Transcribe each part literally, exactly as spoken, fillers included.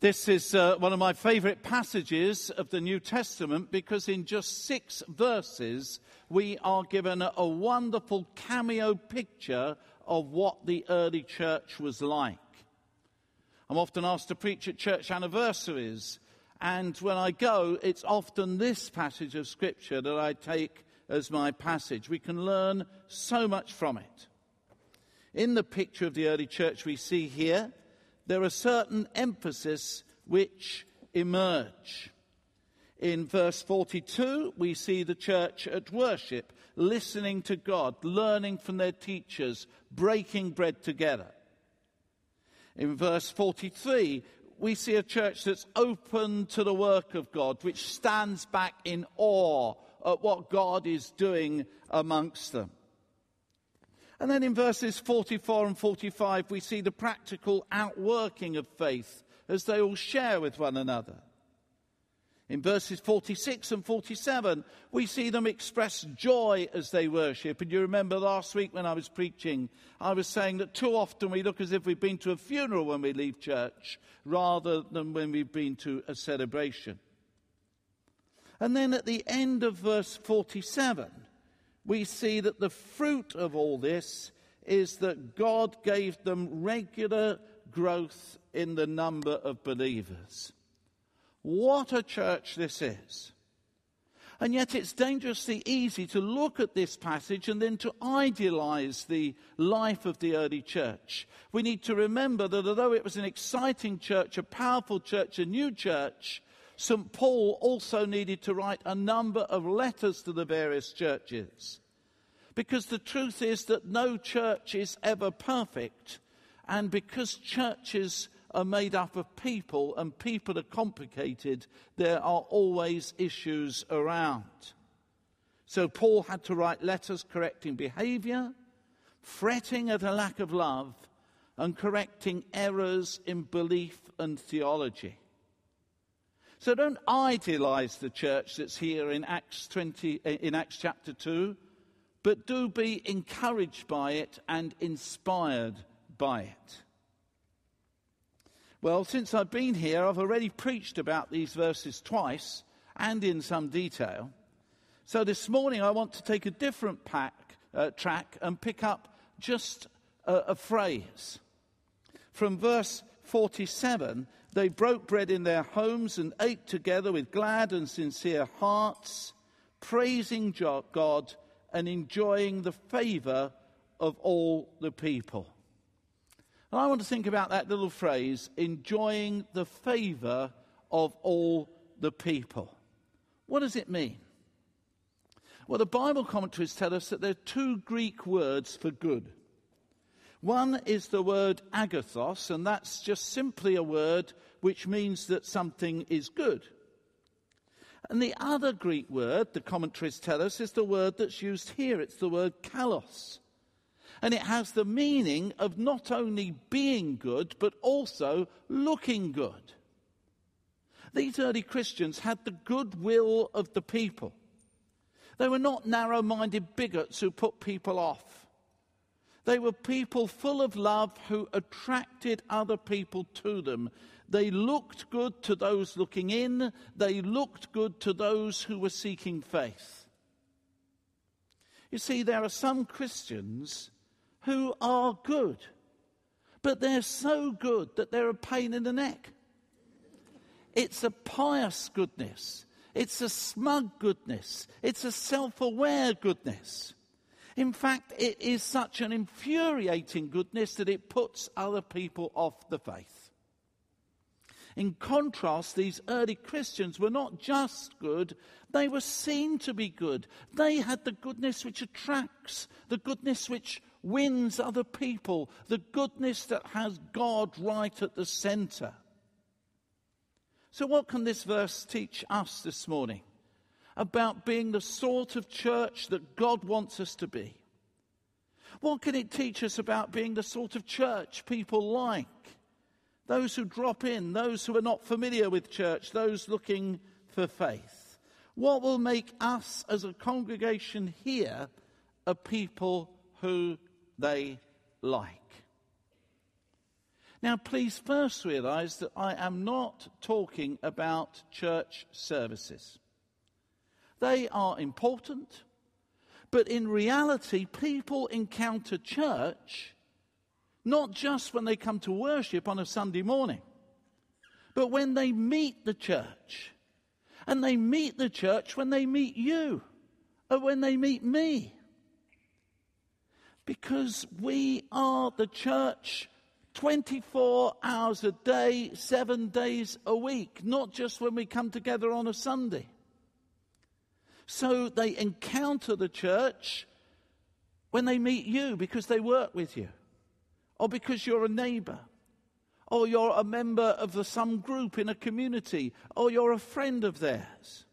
This is uh, one of my favourite passages of the New Testament, because in just six verses we are given a, a wonderful cameo picture of what the early church was like. I'm often asked to preach at church anniversaries, and when I go, it's often this passage of Scripture that I take as my passage. We can learn so much from it. In the picture of the early church we see here, there are certain emphases which emerge. In verse forty-two, we see the church at worship, listening to God, learning from their teachers, breaking bread together. In verse forty-three, we see a church that's open to the work of God, which stands back in awe at what God is doing amongst them. And then in verses forty-four and forty-five, we see the practical outworking of faith as they all share with one another. In verses forty-six and forty-seven, we see them express joy as they worship. And you remember last week when I was preaching, I was saying that too often we look as if we've been to a funeral when we leave church, rather than when we've been to a celebration. And then at the end of verse forty-seven, we see that the fruit of all this is that God gave them regular growth in the number of believers. What a church this is. And yet it's dangerously easy to look at this passage and then to idealize the life of the early church. We need to remember that although it was an exciting church, a powerful church, a new church, Saint Paul also needed to write a number of letters to the various churches, because the truth is that no church is ever perfect, and because churches are made up of people and people are complicated, there are always issues around. So Paul had to write letters correcting behavior, fretting at a lack of love, and correcting errors in belief and theology. So don't idealize the church that's here in Acts twenty, in Acts chapter two, but do be encouraged by it and inspired by it. Well, since I've been here, I've already preached about these verses twice and in some detail. So this morning I want to take a different pack, uh, track and pick up just a, a phrase. From verse forty-seven, they broke bread in their homes and ate together with glad and sincere hearts, praising God and enjoying the favor of all the people. And I want to think about that little phrase, enjoying the favor of all the people. What does it mean? Well, the Bible commentaries tell us that there are two Greek words for good. One is the word agathos, and that's just simply a word which means that something is good. And the other Greek word, the commentaries tell us, is the word that's used here. It's the word kalos. And it has the meaning of not only being good, but also looking good. These early Christians had the goodwill of the people. They were not narrow-minded bigots who put people off. They were people full of love who attracted other people to them. They looked good to those looking in. They looked good to those who were seeking faith. You see, there are some Christians who are good, but they're so good that they're a pain in the neck. It's a pious goodness. It's a smug goodness. It's a self-aware goodness. In fact, it is such an infuriating goodness that it puts other people off the faith. In contrast, these early Christians were not just good, they were seen to be good. They had the goodness which attracts, the goodness which wins other people, the goodness that has God right at the centre. So what can this verse teach us this morning about being the sort of church that God wants us to be? What can it teach us about being the sort of church people like? Those who drop in, those who are not familiar with church, those looking for faith. What will make us as a congregation here a people who they like? Now, please first realize that I am not talking about church services. They are important, but in reality, people encounter church not just when they come to worship on a Sunday morning, but when they meet the church. And they meet the church when they meet you, or when they meet me. Because we are the church twenty-four hours a day, seven days a week, not just when we come together on a Sunday. So they encounter the church when they meet you because they work with you, or because you're a neighbour, or you're a member of the, some group in a community, or you're a friend of theirs.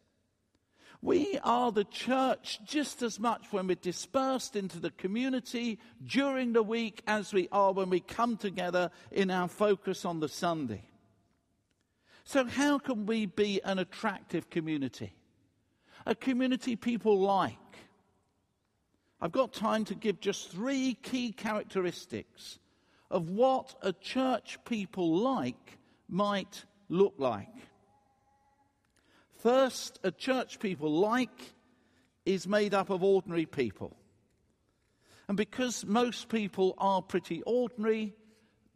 We are the church just as much when we're dispersed into the community during the week as we are when we come together in our focus on the Sunday. So how can we be an attractive community? A community people like. I've got time to give just three key characteristics of what a church people like might look like. First, a church people like is made up of ordinary people. And because most people are pretty ordinary,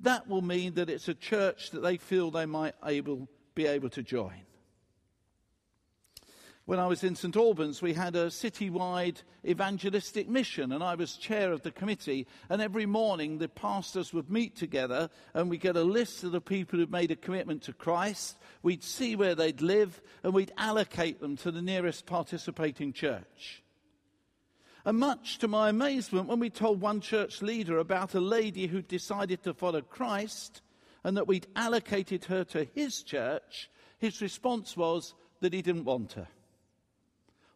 that will mean that it's a church that they feel they might able, be able to join. When I was in Saint Albans, we had a citywide evangelistic mission, and I was chair of the committee, and every morning the pastors would meet together, and we'd get a list of the people who'd made a commitment to Christ, we'd see where they'd live, and we'd allocate them to the nearest participating church. And much to my amazement, when we told one church leader about a lady who decided to follow Christ, and that we'd allocated her to his church, his response was that he didn't want her.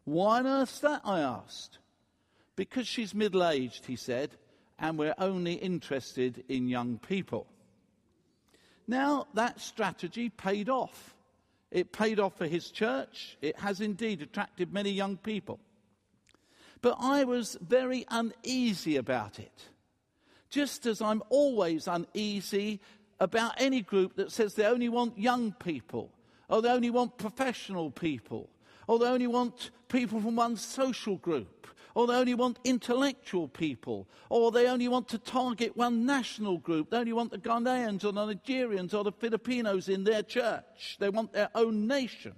Why on earth's that, I asked. Because she's middle-aged, he said, and we're only interested in young people. Now, that strategy paid off. It paid off for his church. It has indeed attracted many young people. But I was very uneasy about it, just as I'm always uneasy about any group that says they only want young people, or they only want professional people, or they only want people from one social group, or they only want intellectual people, or they only want to target one national group. They only want the Ghanaians or the Nigerians or the Filipinos in their church. They want their own nation.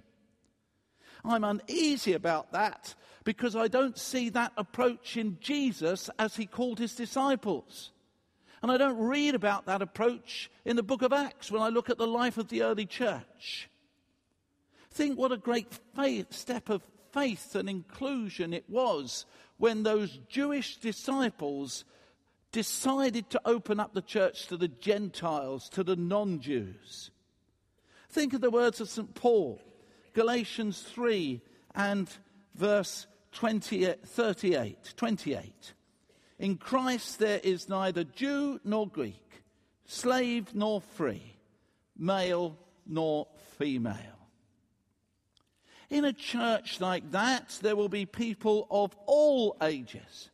I'm uneasy about that because I don't see that approach in Jesus as he called his disciples. And I don't read about that approach in the book of Acts when I look at the life of the early church. Think what a great faith, step of faith and inclusion it was when those Jewish disciples decided to open up the church to the Gentiles, to the non-Jews. Think of the words of Saint Paul, Galatians three and verse twenty, thirty-eight, twenty-eight. In Christ there is neither Jew nor Greek, slave nor free, male nor female. In a church like that, there will be people of all ages,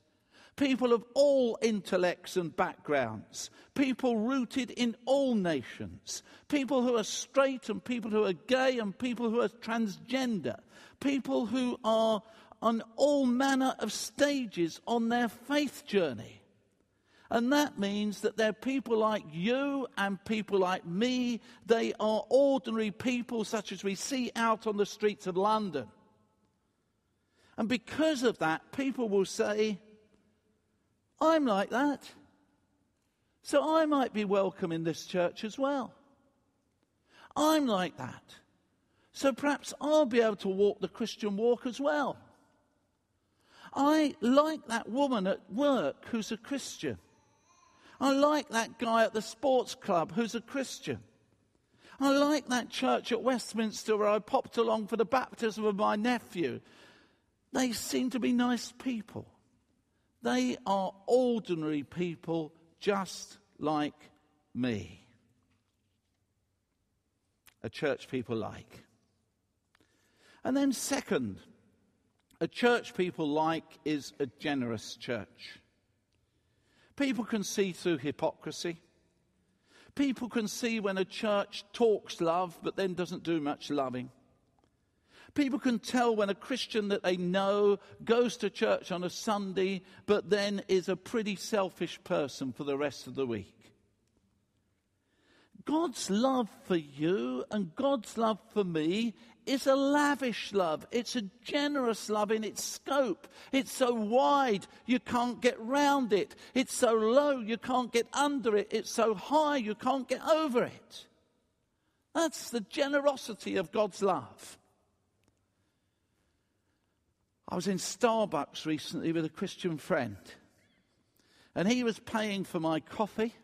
people of all intellects and backgrounds, people rooted in all nations, people who are straight and people who are gay and people who are transgender, people who are on all manner of stages on their faith journey. And that means that they're people like you and people like me. They are ordinary people such as we see out on the streets of London. And because of that, people will say, I'm like that, so I might be welcome in this church as well. I'm like that, so perhaps I'll be able to walk the Christian walk as well. I like that woman at work who's a Christian. I like that guy at the sports club who's a Christian. I like that church at Westminster where I popped along for the baptism of my nephew. They seem to be nice people. They are ordinary people just like me. A church people like. And then second, a church people like is a generous church. People can see through hypocrisy. People can see when a church talks love but then doesn't do much loving. People can tell when a Christian that they know goes to church on a Sunday but then is a pretty selfish person for the rest of the week. God's love for you and God's love for me is a lavish love. It's a generous love in its scope. It's so wide, you can't get round it. It's so low, you can't get under it. It's so high, you can't get over it. That's the generosity of God's love. I was in Starbucks recently with a Christian friend, and he was paying for my coffee.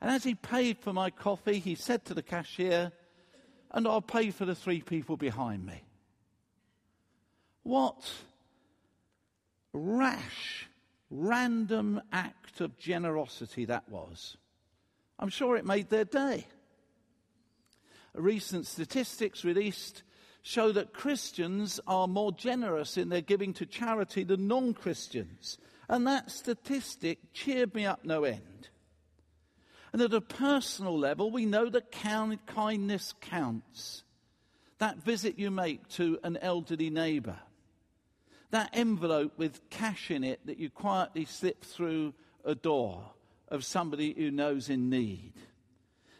And as he paid for my coffee, he said to the cashier, "And I'll pay for the three people behind me." What rash, random act of generosity that was. I'm sure it made their day. Recent statistics released show that Christians are more generous in their giving to charity than non-Christians. And that statistic cheered me up no end. And at a personal level, we know that kindness counts. That visit you make to an elderly neighbour. That envelope with cash in it that you quietly slip through a door of somebody who knows in need.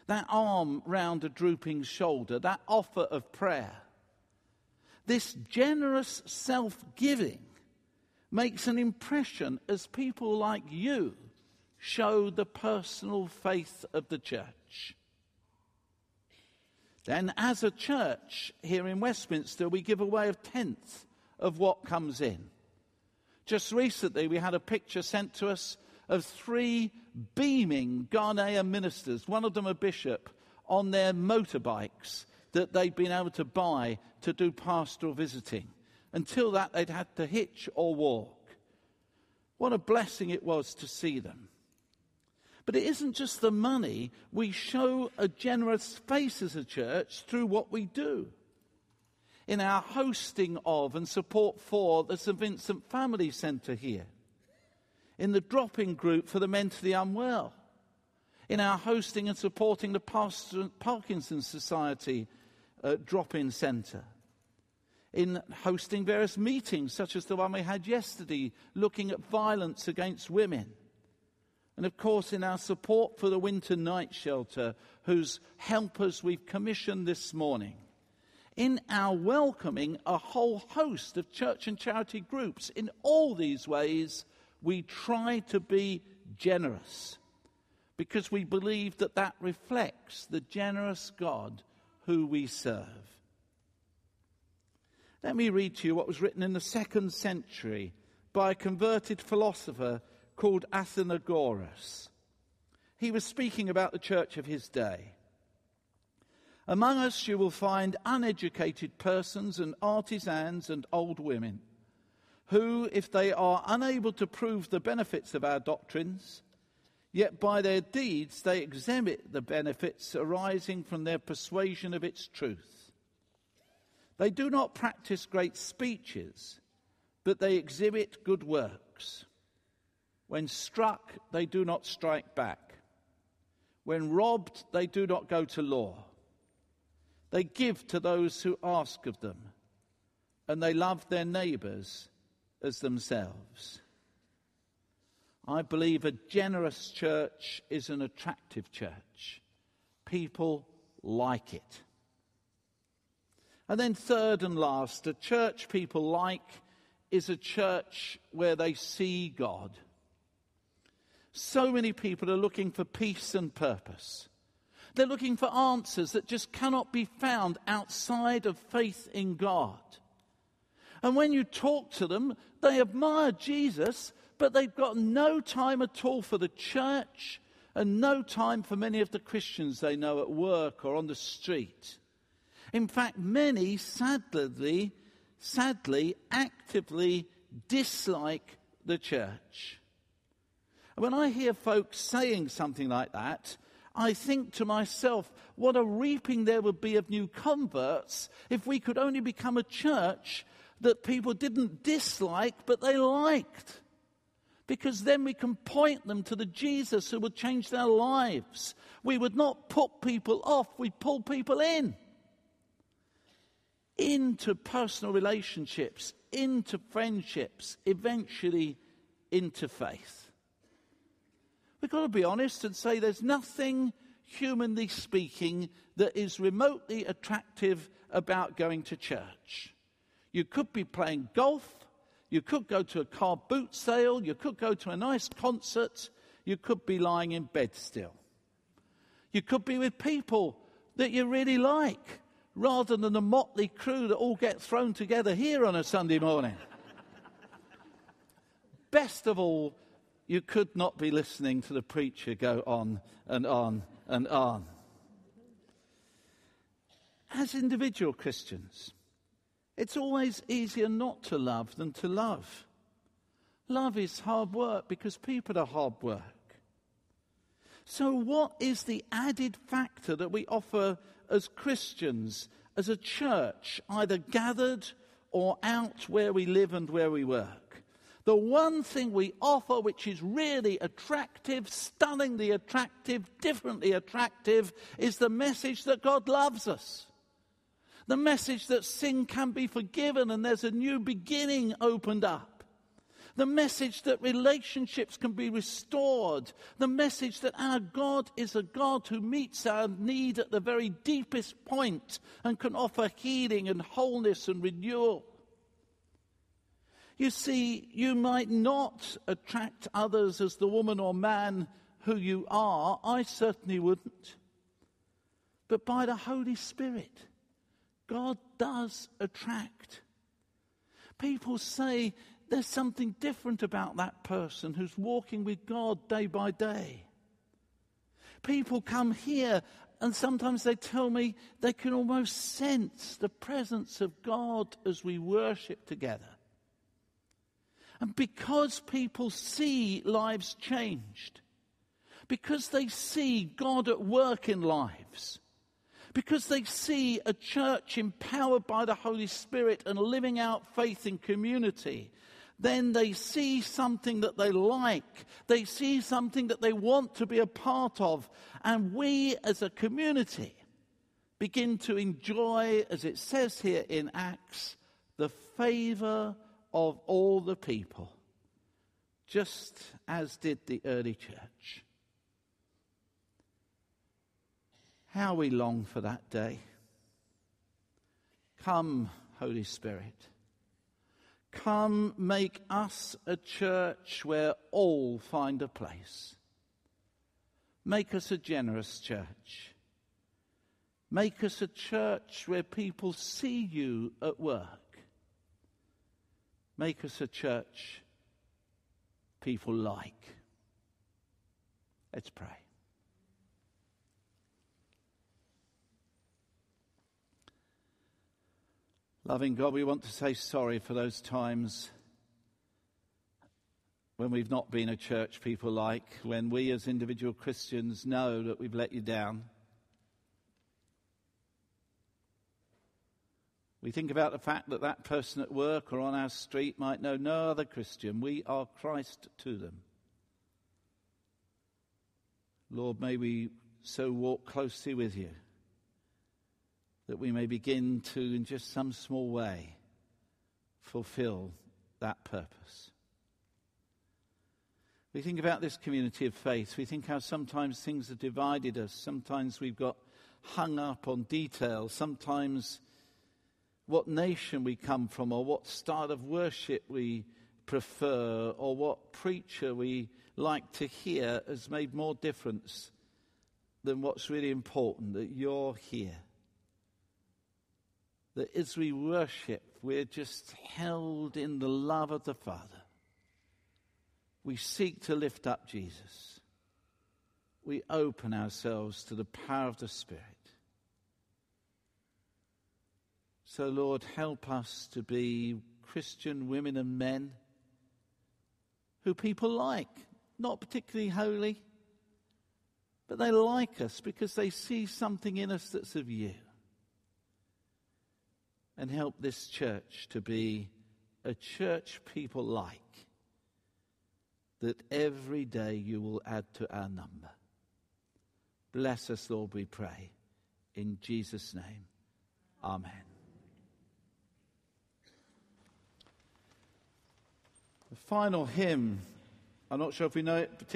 That arm round a drooping shoulder. That offer of prayer. This generous self-giving makes an impression as people like you show the personal faith of the church. Then as a church here in Westminster, we give away a tenth of what comes in. Just recently we had a picture sent to us of three beaming Ghanaian ministers, one of them a bishop, on their motorbikes that they'd been able to buy to do pastoral visiting. Until that they'd had to hitch or walk. What a blessing it was to see them. But it isn't just the money. We show a generous face as a church through what we do. In our hosting of and support for the Saint Vincent Family Centre here. In the drop-in group for the mentally unwell. In our hosting and supporting the Parkinson's Society uh, drop-in centre. In hosting various meetings, such as the one we had yesterday, looking at violence against women. And of course, in our support for the Winter Night Shelter, whose helpers we've commissioned this morning. In our welcoming a whole host of church and charity groups. In all these ways, we try to be generous, because we believe that that reflects the generous God who we serve. Let me read to you what was written in the second century by a converted philosopher called Athenagoras. He was speaking about the church of his day. "Among us you will find uneducated persons and artisans and old women, who, if they are unable to prove the benefits of our doctrines, yet by their deeds they exhibit the benefits arising from their persuasion of its truth. They do not practice great speeches, but they exhibit good works. When struck, they do not strike back. When robbed, they do not go to law. They give to those who ask of them, and they love their neighbours as themselves." I believe a generous church is an attractive church. People like it. And then third and last, a church people like is a church where they see God. So many people are looking for peace and purpose. They're looking for answers that just cannot be found outside of faith in God. And when you talk to them, they admire Jesus, but they've got no time at all for the church and no time for many of the Christians they know at work or on the street. In fact, many sadly, sadly, actively dislike the church. And when I hear folks saying something like that, I think to myself, what a reaping there would be of new converts if we could only become a church that people didn't dislike, but they liked. because then we can point them to the Jesus who will change their lives. We would not put people off, we pull people in. Into personal relationships, into friendships, eventually into faith. We've got to be honest and say there's nothing, humanly speaking, that is remotely attractive about going to church. You could be playing golf, you could go to a car boot sale, you could go to a nice concert, you could be lying in bed still. You could be with people that you really like, rather than the motley crew that all get thrown together here on a Sunday morning. Best of all, you could not be listening to the preacher go on and on and on. As individual Christians, it's always easier not to love than to love. Love is hard work because people are hard work. So what is the added factor that we offer as Christians, as a church, either gathered or out where we live and where we work? The one thing we offer which is really attractive, stunningly attractive, differently attractive, is the message that God loves us. The message that sin can be forgiven and there's a new beginning opened up. The message that relationships can be restored. The message that our God is a God who meets our need at the very deepest point and can offer healing and wholeness and renewal. You see, you might not attract others as the woman or man who you are. I certainly wouldn't. But by the Holy Spirit, God does attract. People say there's something different about that person who's walking with God day by day. People come here and sometimes they tell me they can almost sense the presence of God as we worship together. And because people see lives changed, because they see God at work in lives, because they see a church empowered by the Holy Spirit and living out faith in community, then they see something that they like. They see something that they want to be a part of. And we as a community begin to enjoy, as it says here in Acts, the favour of all the people, just as did the early church. How we long for that day. Come, Holy Spirit. Come, make us a church where all find a place. Make us a generous church. Make us a church where people see you at work. Make us a church people like. Let's pray. Loving God, we want to say sorry for those times when we've not been a church people like, when we as individual Christians know that we've let you down. We think about the fact that that person at work or on our street might know no other Christian. We are Christ to them. Lord, may we so walk closely with you that we may begin to, in just some small way, fulfill that purpose. We think about this community of faith. We think how sometimes things have divided us. Sometimes we've got hung up on detail. Sometimes what nation we come from, or what style of worship we prefer, or what preacher we like to hear has made more difference than what's really important, that you're here. That as we worship, we're just held in the love of the Father. We seek to lift up Jesus. We open ourselves to the power of the Spirit. So, Lord, help us to be Christian women and men who people like, not particularly holy, but they like us because they see something in us that's of you. And help this church to be a church people like, that every day you will add to our number. Bless us, Lord, we pray. In Jesus' name, amen. The final hymn, I'm not sure if we know it particularly.